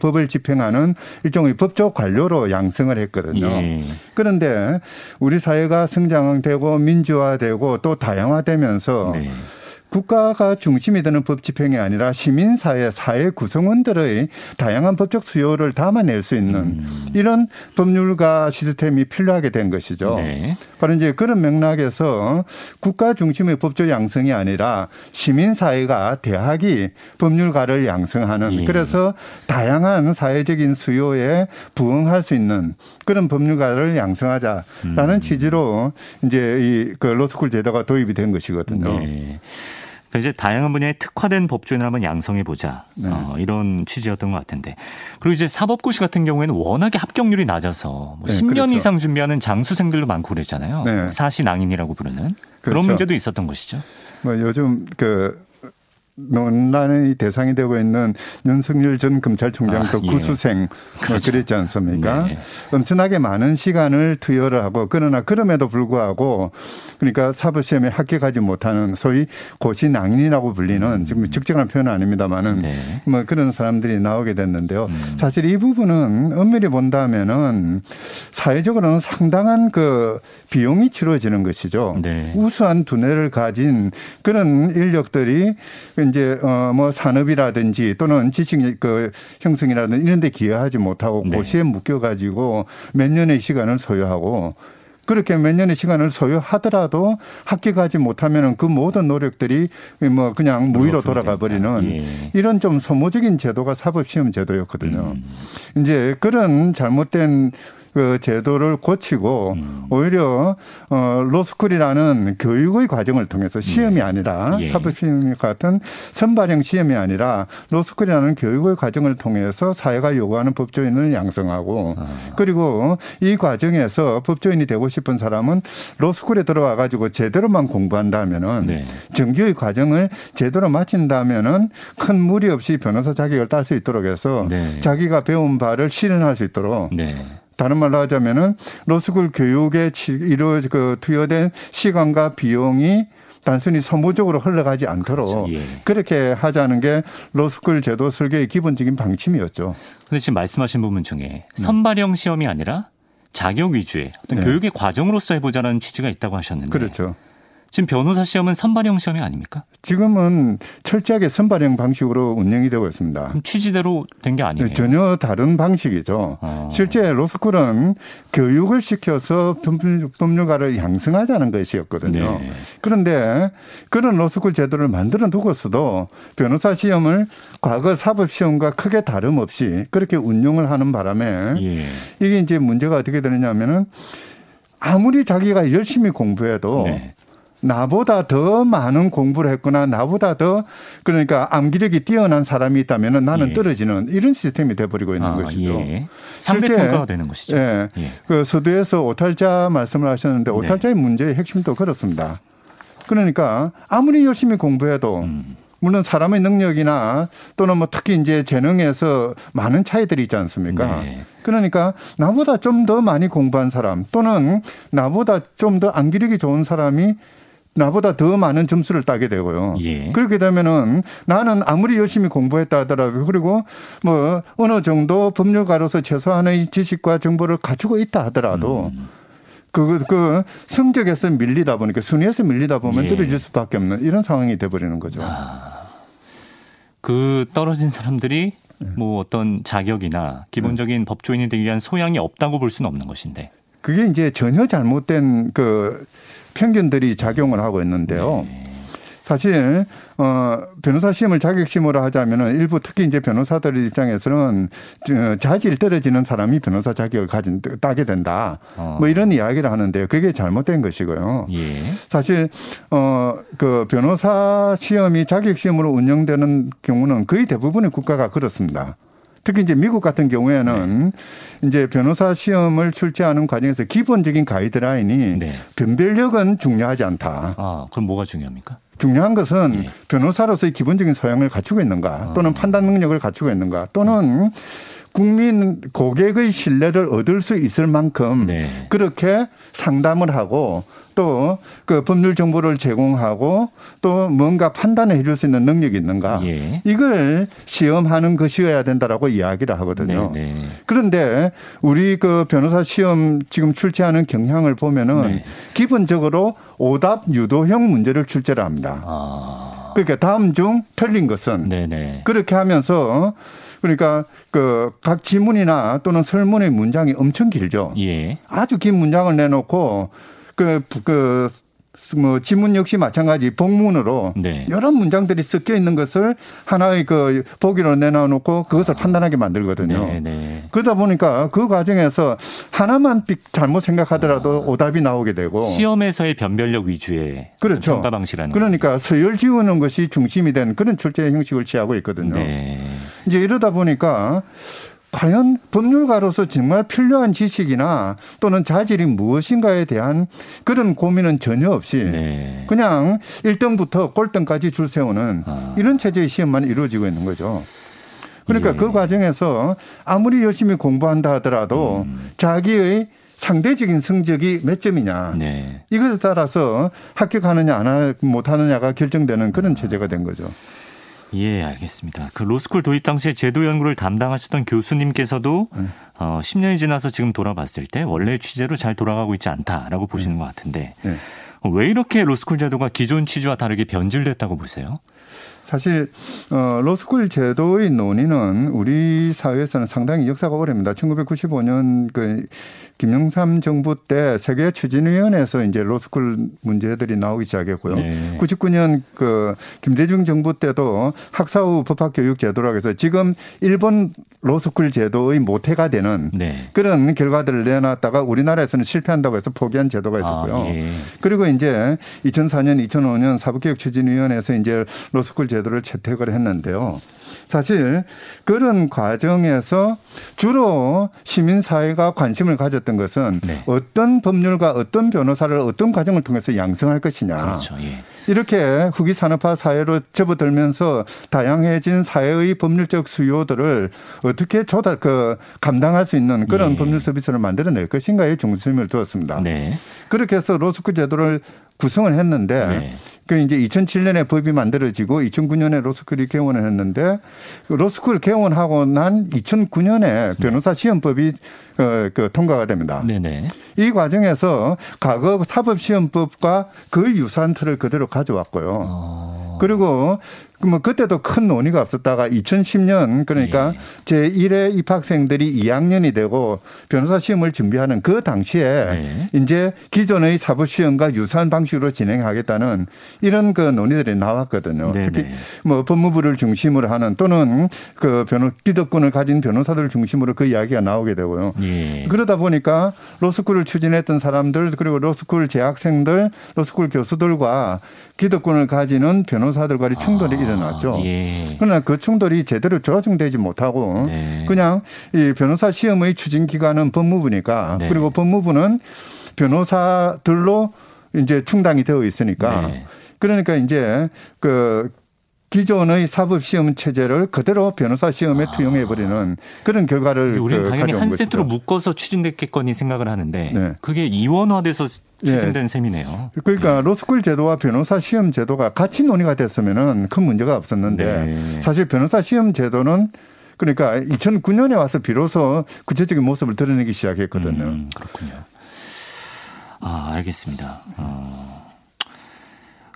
법을 집행하는 일종의 법조 관료로 양성을 했거든요. 예. 그런데 우리 사회가 성장되고 민주화되고 또 다양화되면서 네. 국가가 중심이 되는 법 집행이 아니라 시민사회, 사회 구성원들의 다양한 법적 수요를 담아낼 수 있는 이런 법률가 시스템이 필요하게 된 것이죠. 네. 바로 이제 그런 맥락에서 국가 중심의 법조 양성이 아니라 시민사회가 대학이 법률가를 양성하는 예. 그래서 다양한 사회적인 수요에 부응할 수 있는 그런 법률가를 양성하자라는 취지로 이제 이 그 로스쿨 제도가 도입이 된 것이거든요. 네. 이제 다양한 분야에 특화된 법조인을 한번 양성해보자 네. 이런 취지였던 것 같은데 그리고 이제 사법고시 같은 경우에는 워낙에 합격률이 낮아서 뭐 네, 10년 그렇죠. 이상 준비하는 장수생들도 많고 그랬잖아요. 네. 사시낭인이라고 부르는 그렇죠. 그런 문제도 있었던 것이죠. 뭐 요즘 그 논란의 대상이 되고 있는 윤석열 전 검찰총장도 예. 구수생 그렇죠. 그랬지 않습니까? 네. 엄청나게 많은 시간을 투여를 하고 그러나 그럼에도 불구하고 그러니까 사법시험에 합격하지 못하는 소위 고시낭인이라고 불리는 지금 적절한 표현은 아닙니다만은 네. 뭐 그런 사람들이 나오게 됐는데요. 사실 이 부분은 엄밀히 본다면은 사회적으로는 상당한 그 비용이 치러지는 것이죠. 네. 우수한 두뇌를 가진 그런 인력들이 이제 뭐 산업이라든지 또는 지식 그 형성이라든지 이런 데 기여하지 못하고 고시에 묶여 가지고 몇 년의 시간을 소요하고 그렇게 몇 년의 시간을 소요하더라도 합격하지 못하면 그 모든 노력들이 뭐 그냥 무의로 돌아가 버리는 예. 이런 좀 소모적인 제도가 사법시험 제도였거든요. 이제 그런 잘못된 그 제도를 고치고 오히려 로스쿨이라는 교육의 과정을 통해서 시험이 아니라 예. 사법시험 같은 선발형 시험이 아니라 로스쿨이라는 교육의 과정을 통해서 사회가 요구하는 법조인을 양성하고 그리고 이 과정에서 법조인이 되고 싶은 사람은 로스쿨에 들어와 가지고 제대로만 공부한다면은 네. 정규의 과정을 제대로 마친다면은 큰 무리 없이 변호사 자격을 딸 수 있도록 해서 네. 자기가 배운 바를 실현할 수 있도록 네. 다른 말로 하자면은 로스쿨 교육에 투여된 시간과 비용이 단순히 소모적으로 흘러가지 않도록 예. 그렇게 하자는 게 로스쿨 제도 설계의 기본적인 방침이었죠. 그런데 지금 말씀하신 부분 중에 선발형 시험이 아니라 자격 위주의 어떤 교육의 과정으로서 해보자는 취지가 있다고 하셨는데. 그렇죠. 지금 변호사 시험은 선발형 시험이 아닙니까? 지금은 철저하게 선발형 방식으로 운영이 되고 있습니다. 그럼 취지대로 된 게 아니에요? 전혀 다른 방식이죠. 실제 로스쿨은 교육을 시켜서 법률가를 양성하자는 것이었거든요. 네. 그런데 그런 로스쿨 제도를 만들어 두고서도 변호사 시험을 과거 사법시험과 크게 다름없이 그렇게 운영을 하는 바람에 예. 이게 이제 문제가 어떻게 되느냐 하면은 아무리 자기가 열심히 공부해도 네. 나보다 더 많은 공부를 했거나 나보다 더 그러니까 암기력이 뛰어난 사람이 있다면 나는 예. 떨어지는 이런 시스템이 돼버리고 있는 것이죠. 예. 상대평가가 되는 것이죠. 예. 예. 그 서두에서 오탈자 말씀을 하셨는데 오탈자의 네. 문제의 핵심도 그렇습니다. 그러니까 아무리 열심히 공부해도 물론 사람의 능력이나 또는 뭐 특히 이제 재능에서 많은 차이들이 있지 않습니까? 네. 그러니까 나보다 좀 더 많이 공부한 사람 또는 나보다 좀 더 암기력이 좋은 사람이 나보다 더 많은 점수를 따게 되고요. 예. 그렇게 되면은 나는 아무리 열심히 공부했다 하더라도 그리고 뭐 어느 정도 법률가로서 최소한의 지식과 정보를 갖추고 있다 하더라도 그 성적에서 밀리다 보니까 순위에서 밀리다 보면 예. 떨어질 수밖에 없는 이런 상황이 돼버리는 거죠. 그 떨어진 사람들이 뭐 어떤 자격이나 기본적인 법조인이 되기 위한 소양이 없다고 볼 수는 없는 것인데. 그게 이제 전혀 잘못된 그 편견들이 작용을 하고 있는데요. 네. 사실 변호사 시험을 자격시험으로 하자면은 일부 특히 이제 변호사들 입장에서는 자질 떨어지는 사람이 변호사 자격을 따게 된다. 뭐 이런 이야기를 하는데요. 그게 잘못된 것이고요. 예. 사실 그 변호사 시험이 자격시험으로 운영되는 경우는 거의 대부분의 국가가 그렇습니다. 특히 이제 미국 같은 경우에는 네. 이제 변호사 시험을 출제하는 과정에서 기본적인 가이드라인이 네. 변별력은 중요하지 않다. 그럼 뭐가 중요합니까? 중요한 것은 예. 변호사로서의 기본적인 소양을 갖추고 있는가 또는 판단 능력을 갖추고 있는가 또는 국민 고객의 신뢰를 얻을 수 있을 만큼 네. 그렇게 상담을 하고 또 그 법률 정보를 제공하고 또 뭔가 판단해 줄 수 있는 능력이 있는가 예. 이걸 시험하는 것이어야 된다라고 이야기를 하거든요. 네, 네. 그런데 우리 그 변호사 시험 지금 출제하는 경향을 보면은 네. 기본적으로 오답 유도형 문제를 출제를 합니다. 그러니까 다음 중 틀린 것은 네, 네. 그렇게 하면서 그러니까 그 각 지문이나 또는 설문의 문장이 엄청 길죠. 예. 아주 긴 문장을 내놓고 뭐 지문 역시 마찬가지 복문으로 네. 여러 문장들이 섞여 있는 것을 하나의 그 보기로 내놔놓고 그것을 판단하게 만들거든요. 네네. 그러다 보니까 그 과정에서 하나만 잘못 생각하더라도 오답이 나오게 되고 시험에서의 변별력 위주의 그렇죠. 평가 방식이라는 그러니까 서열 지우는 것이 중심이 된 그런 출제 형식을 취하고 있거든요. 네. 이제 이러다 보니까 과연 법률가로서 정말 필요한 지식이나 또는 자질이 무엇인가에 대한 그런 고민은 전혀 없이 네. 그냥 1등부터 꼴등까지 줄 세우는 이런 체제의 시험만 이루어지고 있는 거죠. 그러니까 예. 그 과정에서 아무리 열심히 공부한다 하더라도 자기의 상대적인 성적이 몇 점이냐 네. 이것에 따라서 합격하느냐 못하느냐가 결정되는 그런 체제가 된 거죠. 예, 알겠습니다. 그 로스쿨 도입 당시에 제도 연구를 담당하시던 교수님께서도 10년이 지나서 지금 돌아봤을 때 원래 취재로 잘 돌아가고 있지 않다라고 보시는 것 같은데 왜 이렇게 로스쿨 제도가 기존 취지와 다르게 변질됐다고 보세요? 사실 로스쿨 제도의 논의는 우리 사회에서는 상당히 역사가 오래입니다. 1995년 그 김영삼 정부 때 세계 추진위원회에서 이제 로스쿨 문제들이 나오기 시작했고요. 네. 99년 그 김대중 정부 때도 학사 후 법학 교육 제도라고 해서 지금 일본 로스쿨 제도의 모태가 되는 네. 그런 결과들을 내놨다가 우리나라에서는 실패한다고 해서 포기한 제도가 있었고요. 네. 그리고 이제 2004년, 2005년 사법개혁 추진위원회에서 이제 로스쿨 제도를 채택을 했는데요. 사실 그런 과정에서 주로 시민사회가 관심을 가졌던 것은 네. 어떤 법률과 어떤 변호사를 어떤 과정을 통해서 양성할 것이냐. 그렇죠. 예. 이렇게 후기 산업화 사회로 접어들면서 다양해진 사회의 법률적 수요들을 어떻게 감당할 수 있는 그런 예. 법률 서비스를 만들어낼 것인가에 중심을 두었습니다. 네. 그렇게 해서 로스쿨 제도를 구성을 했는데 네. 그 이제 2007년에 법이 만들어지고 2009년에 로스쿨이 개원을 했는데 로스쿨 개원하고 난 2009년에 변호사 시험법이 그 통과가 됩니다. 네네. 이 과정에서 과거 사법시험법과 거의 유사한 틀을 그대로 가져왔고요. 그리고 뭐 그때도 큰 논의가 없었다가 2010년 그러니까 네. 제1회 입학생들이 2학년이 되고 변호사 시험을 준비하는 그 당시에 네. 이제 기존의 사법시험과 유사한 방식으로 진행하겠다는 이런 그 논의들이 나왔거든요. 네. 특히 뭐 법무부를 중심으로 하는 또는 그 기득권을 가진 변호사들 중심으로 그 이야기가 나오게 되고요. 네. 그러다 보니까 로스쿨을 추진했던 사람들 그리고 로스쿨 재학생들, 로스쿨 교수들과 기득권을 가지는 변호사들과의 충돌이 일어났죠. 예. 그러나 그 충돌이 제대로 조정되지 못하고 네. 그냥 이 변호사 시험의 추진 기관은 법무부니까 네. 그리고 법무부는 변호사들로 이제 충당이 되어 있으니까 네. 그러니까 이제 그 기존의 사법시험 체제를 그대로 변호사 시험에 투영해버리는 그런 결과를 우리는 그 당연히 한 것이죠. 세트로 묶어서 추진됐겠거니 생각을 하는데 네. 그게 이원화돼서 추진된 네. 셈이네요. 그러니까 네. 로스쿨 제도와 변호사 시험 제도가 같이 논의가 됐으면 큰 문제가 없었는데 네. 사실 변호사 시험 제도는 그러니까 2009년에 와서 비로소 구체적인 모습을 드러내기 시작했거든요. 그렇군요. 알겠습니다.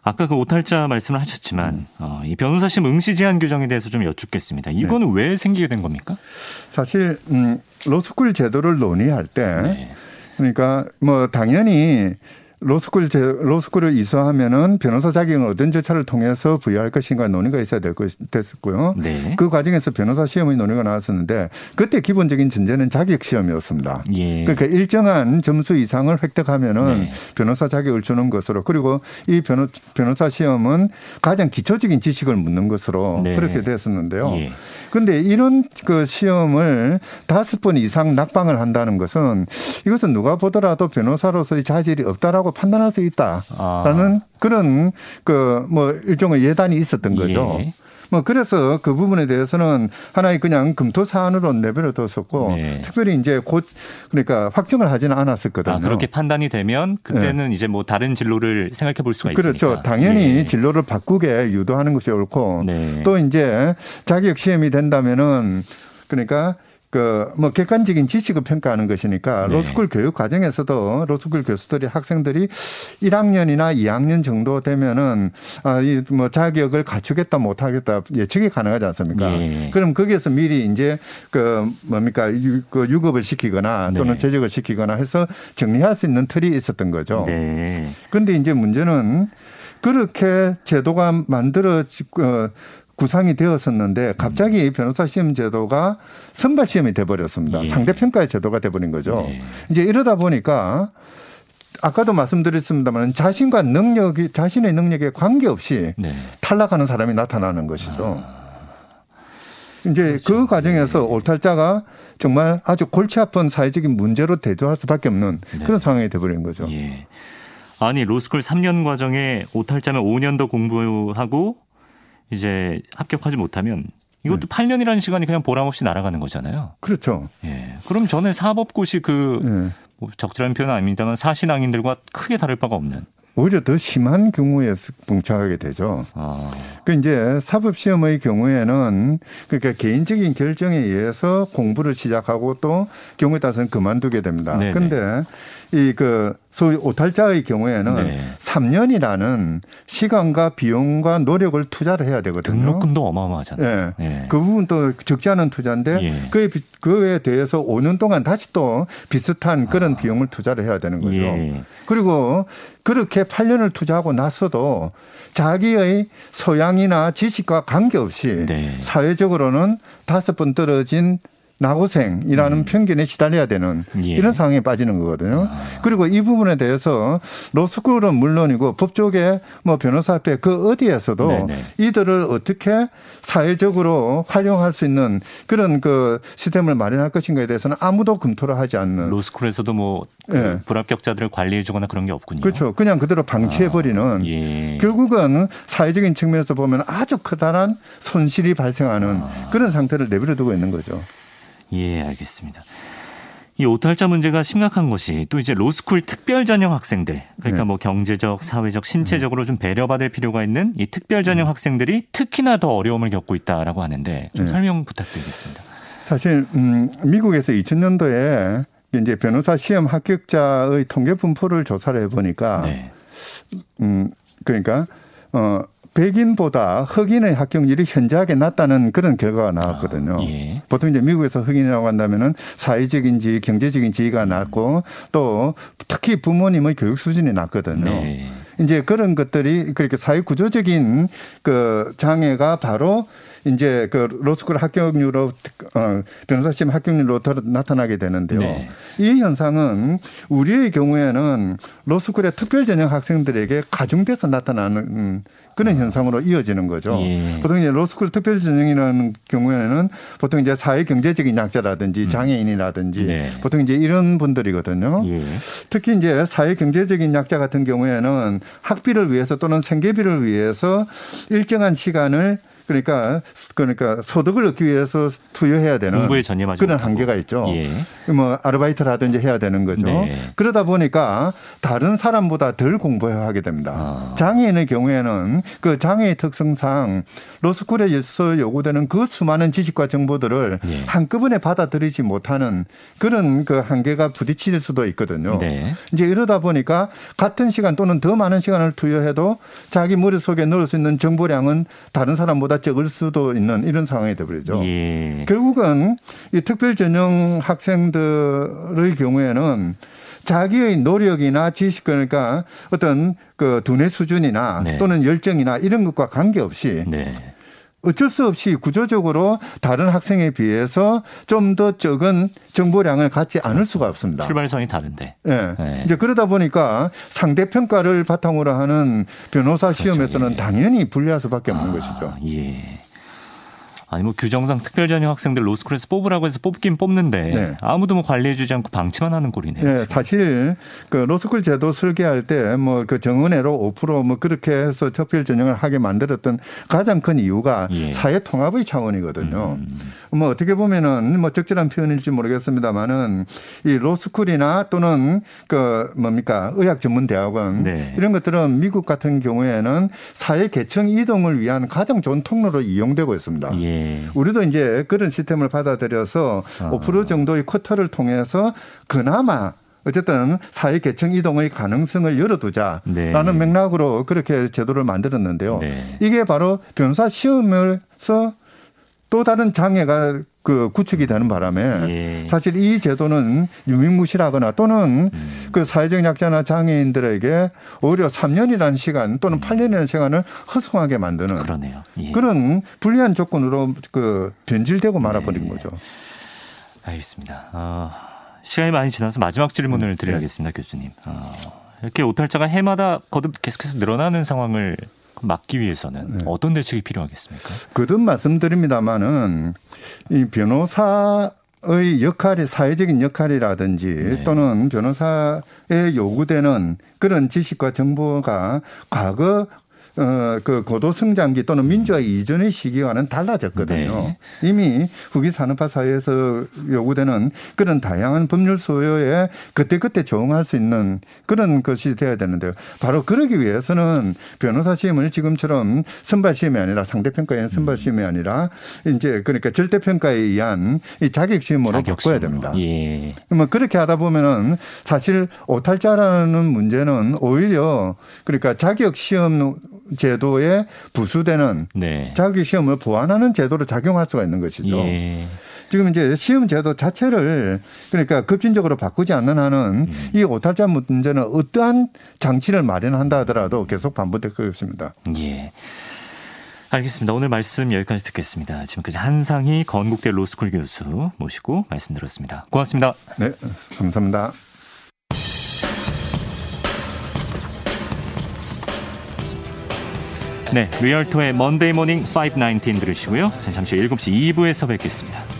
아까 그 오탈자 말씀을 하셨지만 이 변호사 시험 응시 제한 규정에 대해서 좀 여쭙겠습니다. 이거는 네. 왜 생기게 된 겁니까? 사실 로스쿨 제도를 논의할 때 네. 그러니까 뭐 당연히 로스쿨을 이수하면은 변호사 자격을 얻은 절차를 통해서 부여할 것인가 논의가 있어야 됐었고요. 네. 그 과정에서 변호사 시험의 논의가 나왔었는데 그때 기본적인 전제는 자격 시험이었습니다. 예. 그러니까 일정한 점수 이상을 획득하면은 네. 변호사 자격을 주는 것으로 그리고 이 변호사 시험은 가장 기초적인 지식을 묻는 것으로 네. 그렇게 됐었는데요. 예. 그런데 이런 그 시험을 5번 이상 낙방을 한다는 것은 이것은 누가 보더라도 변호사로서의 자질이 없다라고 판단할 수 있다라는 그런 그 뭐 일종의 예단이 있었던 거죠. 예. 뭐 그래서 그 부분에 대해서는 하나의 그냥 검토 사안으로 내버려뒀었고 네. 특별히 이제 곧 그러니까 확정을 하지는 않았었거든요. 그렇게 판단이 되면 그때는 네. 이제 뭐 다른 진로를 생각해 볼 수가 있으니까. 그렇죠. 당연히 네. 진로를 바꾸게 유도하는 것이 옳고 네. 또 이제 자격 시험이 된다면은 그러니까. 그 뭐 객관적인 지식을 평가하는 것이니까 네. 로스쿨 교육 과정에서도 로스쿨 교수들이 학생들이 1학년이나 2학년 정도 되면은 이 뭐 자격을 갖추겠다 못하겠다 예측이 가능하지 않습니까? 네. 그럼 거기에서 미리 이제 그 뭡니까 그 유급을 시키거나 또는 네. 재직을 시키거나 해서 정리할 수 있는 틀이 있었던 거죠. 네. 그런데 이제 문제는 그렇게 제도가 구상이 되었었는데 갑자기 변호사 시험 제도가 선발 시험이 돼버렸습니다. 예. 상대평가의 제도가 돼버린 거죠. 예. 이제 이러다 보니까 아까도 말씀드렸습니다만 자신과 능력이 자신의 능력에 관계없이 네. 탈락하는 사람이 나타나는 것이죠. 이제 그렇죠. 그 과정에서 오탈자가 정말 아주 골치 아픈 사회적인 문제로 대두할 수밖에 없는 네. 그런 상황이 돼버린 거죠. 예. 아니 로스쿨 3년 과정에 오탈자면 5년 더 공부하고 이제 합격하지 못하면 이것도 8년이라는 시간이 그냥 보람없이 날아가는 거잖아요. 그렇죠. 예. 그럼 저는 사법고시 그 뭐 적절한 표현은 아닙니다만 사신앙인들과 크게 다를 바가 없는. 오히려 더 심한 경우에 봉착하게 되죠. 아. 그 이제 사법시험의 경우에는 그러니까 개인적인 결정에 의해서 공부를 시작하고 또 경우에 따라서는 그만두게 됩니다. 그런데 이 그 소위 오탈자의 경우에는 3년이라는 시간과 비용과 노력을 투자를 해야 되거든요. 등록금도 어마어마하잖아요. 네. 네. 그 부분도 적지 않은 투자인데 그에 대해서 5년 동안 다시 또 비슷한 그런 비용을 투자를 해야 되는 거죠. 예. 그리고 그렇게 8년을 투자하고 나서도 자기의 소양이나 지식과 관계없이 사회적으로는 5번 떨어진 나고생이라는 편견에 시달려야 되는 이런 상황에 빠지는 거거든요. 아. 그리고 이 부분에 대해서 로스쿨은 물론이고 법조계 뭐 변호사협회 그 어디에서도 이들을 어떻게 사회적으로 활용할 수 있는 그런 그 시스템을 마련할 것인가에 대해서는 아무도 검토를 하지 않는. 로스쿨에서도 뭐 그 불합격자들을 관리해 주거나 그런 게 없군요. 그렇죠. 그냥 그대로 방치해버리는. 아. 예. 결국은 사회적인 측면에서 보면 아주 커다란 손실이 발생하는 그런 상태를 내버려 두고 있는 거죠. 예, 알겠습니다. 이 오탈자 문제가 심각한 것이 또 이제 로스쿨 특별 전형 학생들, 그러니까 뭐 경제적, 사회적, 신체적으로 좀 배려받을 필요가 있는 이 특별 전형 학생들이 특히나 더 어려움을 겪고 있다라고 하는데 좀 설명 부탁드리겠습니다. 사실 미국에서 2000년도에 이제 변호사 시험 합격자의 통계 분포를 조사를 해보니까 그러니까 백인보다 흑인의 합격률이 현저하게 낮다는 그런 결과가 나왔거든요. 보통 이제 미국에서 흑인이라고 한다면은 사회적인지 경제적인 지위가 낮고 또 특히 부모님의 교육 수준이 낮거든요. 이제 그런 것들이 그렇게 사회 구조적인 그 장애가 바로 이제 그 로스쿨 합격률로 변호사 시험 합격률로 나타나게 되는데요. 이 현상은 우리의 경우에는 로스쿨의 특별 전형 학생들에게 가중돼서 나타나는 그런 현상으로 이어지는 거죠. 보통 이제 로스쿨 특별 전형이라는 경우에는 보통 이제 사회 경제적인 약자라든지 장애인이라든지 보통 이제 이런 분들이거든요. 특히 이제 사회 경제적인 약자 같은 경우에는 학비를 위해서 또는 생계비를 위해서 일정한 시간을 그러니까 소득을 얻기 위해서 투여해야 되는 공부에 전념하지 그런 한계가 있죠. 뭐 아르바이트라든지 해야 되는 거죠. 그러다 보니까 다른 사람보다 덜 공부해야 하게 됩니다. 장애인의 경우에는 그 장애의 특성상 로스쿨에서 요구되는 그 수많은 지식과 정보들을 한꺼번에 받아들이지 못하는 그런 그 한계가 부딪힐 수도 있거든요. 이제 이러다 보니까 같은 시간 또는 더 많은 시간을 투여해도 자기 머릿속에 넣을 수 있는 정보량은 다른 사람보다 적을 수도 있는 이런 상황이 되어버리죠. 결국은 이 특별 전형 학생들의 경우에는 자기의 노력이나 지식 그러니까 어떤 그 두뇌 수준이나 또는 열정이나 이런 것과 관계없이 어쩔 수 없이 구조적으로 다른 학생에 비해서 좀 더 적은 정보량을 갖지 않을 수가 없습니다. 출발선이 다른데. 이제 그러다 보니까 상대평가를 바탕으로 하는 변호사 시험에서는 당연히 불리할 수밖에 없는 것이죠. 아니 뭐 규정상 특별전형 학생들 로스쿨에서 뽑으라고 해서 뽑긴 뽑는데 아무도 뭐 관리해주지 않고 방치만 하는 꼴이네요. 사실 그 로스쿨 제도 설계할 때 뭐 그 정원외로 5% 뭐 그렇게 해서 특별전형을 하게 만들었던 가장 큰 이유가 사회 통합의 차원이거든요. 뭐 어떻게 보면은 뭐 적절한 표현일지 모르겠습니다만은 이 로스쿨이나 또는 그 뭡니까 의학 전문 대학원 이런 것들은 미국 같은 경우에는 사회 계층 이동을 위한 가장 좋은 통로로 이용되고 있습니다. 우리도 이제 그런 시스템을 받아들여서 5% 정도의 쿼터를 통해서 그나마 어쨌든 사회 계층 이동의 가능성을 열어두자라는 맥락으로 그렇게 제도를 만들었는데요. 이게 바로 변호사 시험에서 또 다른 장애가 그 구축이 되는 바람에 사실 이 제도는 유명무실하거나 또는 그 사회적 약자나 장애인들에게 오히려 3년이라는 시간 또는 8년이라는 시간을 허송하게 만드는 그런 불리한 조건으로 그 변질되고 말아버린 거죠. 알겠습니다. 시간이 많이 지나서 마지막 질문을 드려야겠습니다. 교수님. 이렇게 오탈자가 해마다 거듭 계속해서 늘어나는 상황을 막기 위해서는 어떤 대책이 필요하겠습니까? 거듭 말씀드립니다만은 이 변호사의 역할이 사회적인 역할이라든지 또는 변호사에 요구되는 그런 지식과 정보가 과거 그 고도 성장기 또는 민주화 이전의 시기와는 달라졌거든요. 네. 이미 후기 산업화 사회에서 요구되는 그런 다양한 법률 수요에 그때그때 적응할 수 있는 그런 것이 돼야 되는데요. 바로 그러기 위해서는 변호사 시험을 지금처럼 선발 시험이 아니라 상대평가에 선발 시험이 아니라 이제 그러니까 절대평가에 의한 이 자격 시험으로 바꿔야 됩니다. 예. 뭐 그렇게 하다 보면은 사실 오탈자라는 문제는 오히려 그러니까 자격 시험 제도에 부수되는 네. 자격 시험을 보완하는 제도로 작용할 수가 있는 것이죠. 예. 지금 이제 시험 제도 자체를 그러니까 급진적으로 바꾸지 않는 한은 이 오탈자 문제는 어떠한 장치를 마련한다 하더라도 계속 반복될 것입니다. 예. 알겠습니다. 오늘 말씀 여기까지 듣겠습니다. 지금까지 한상희 건국대 로스쿨 교수 모시고 말씀 들었습니다. 고맙습니다. 네, 감사합니다. 네, 리얼토의 먼데이 모닝 519 들으시고요. 저는 잠시 후 7시 2부에서 뵙겠습니다.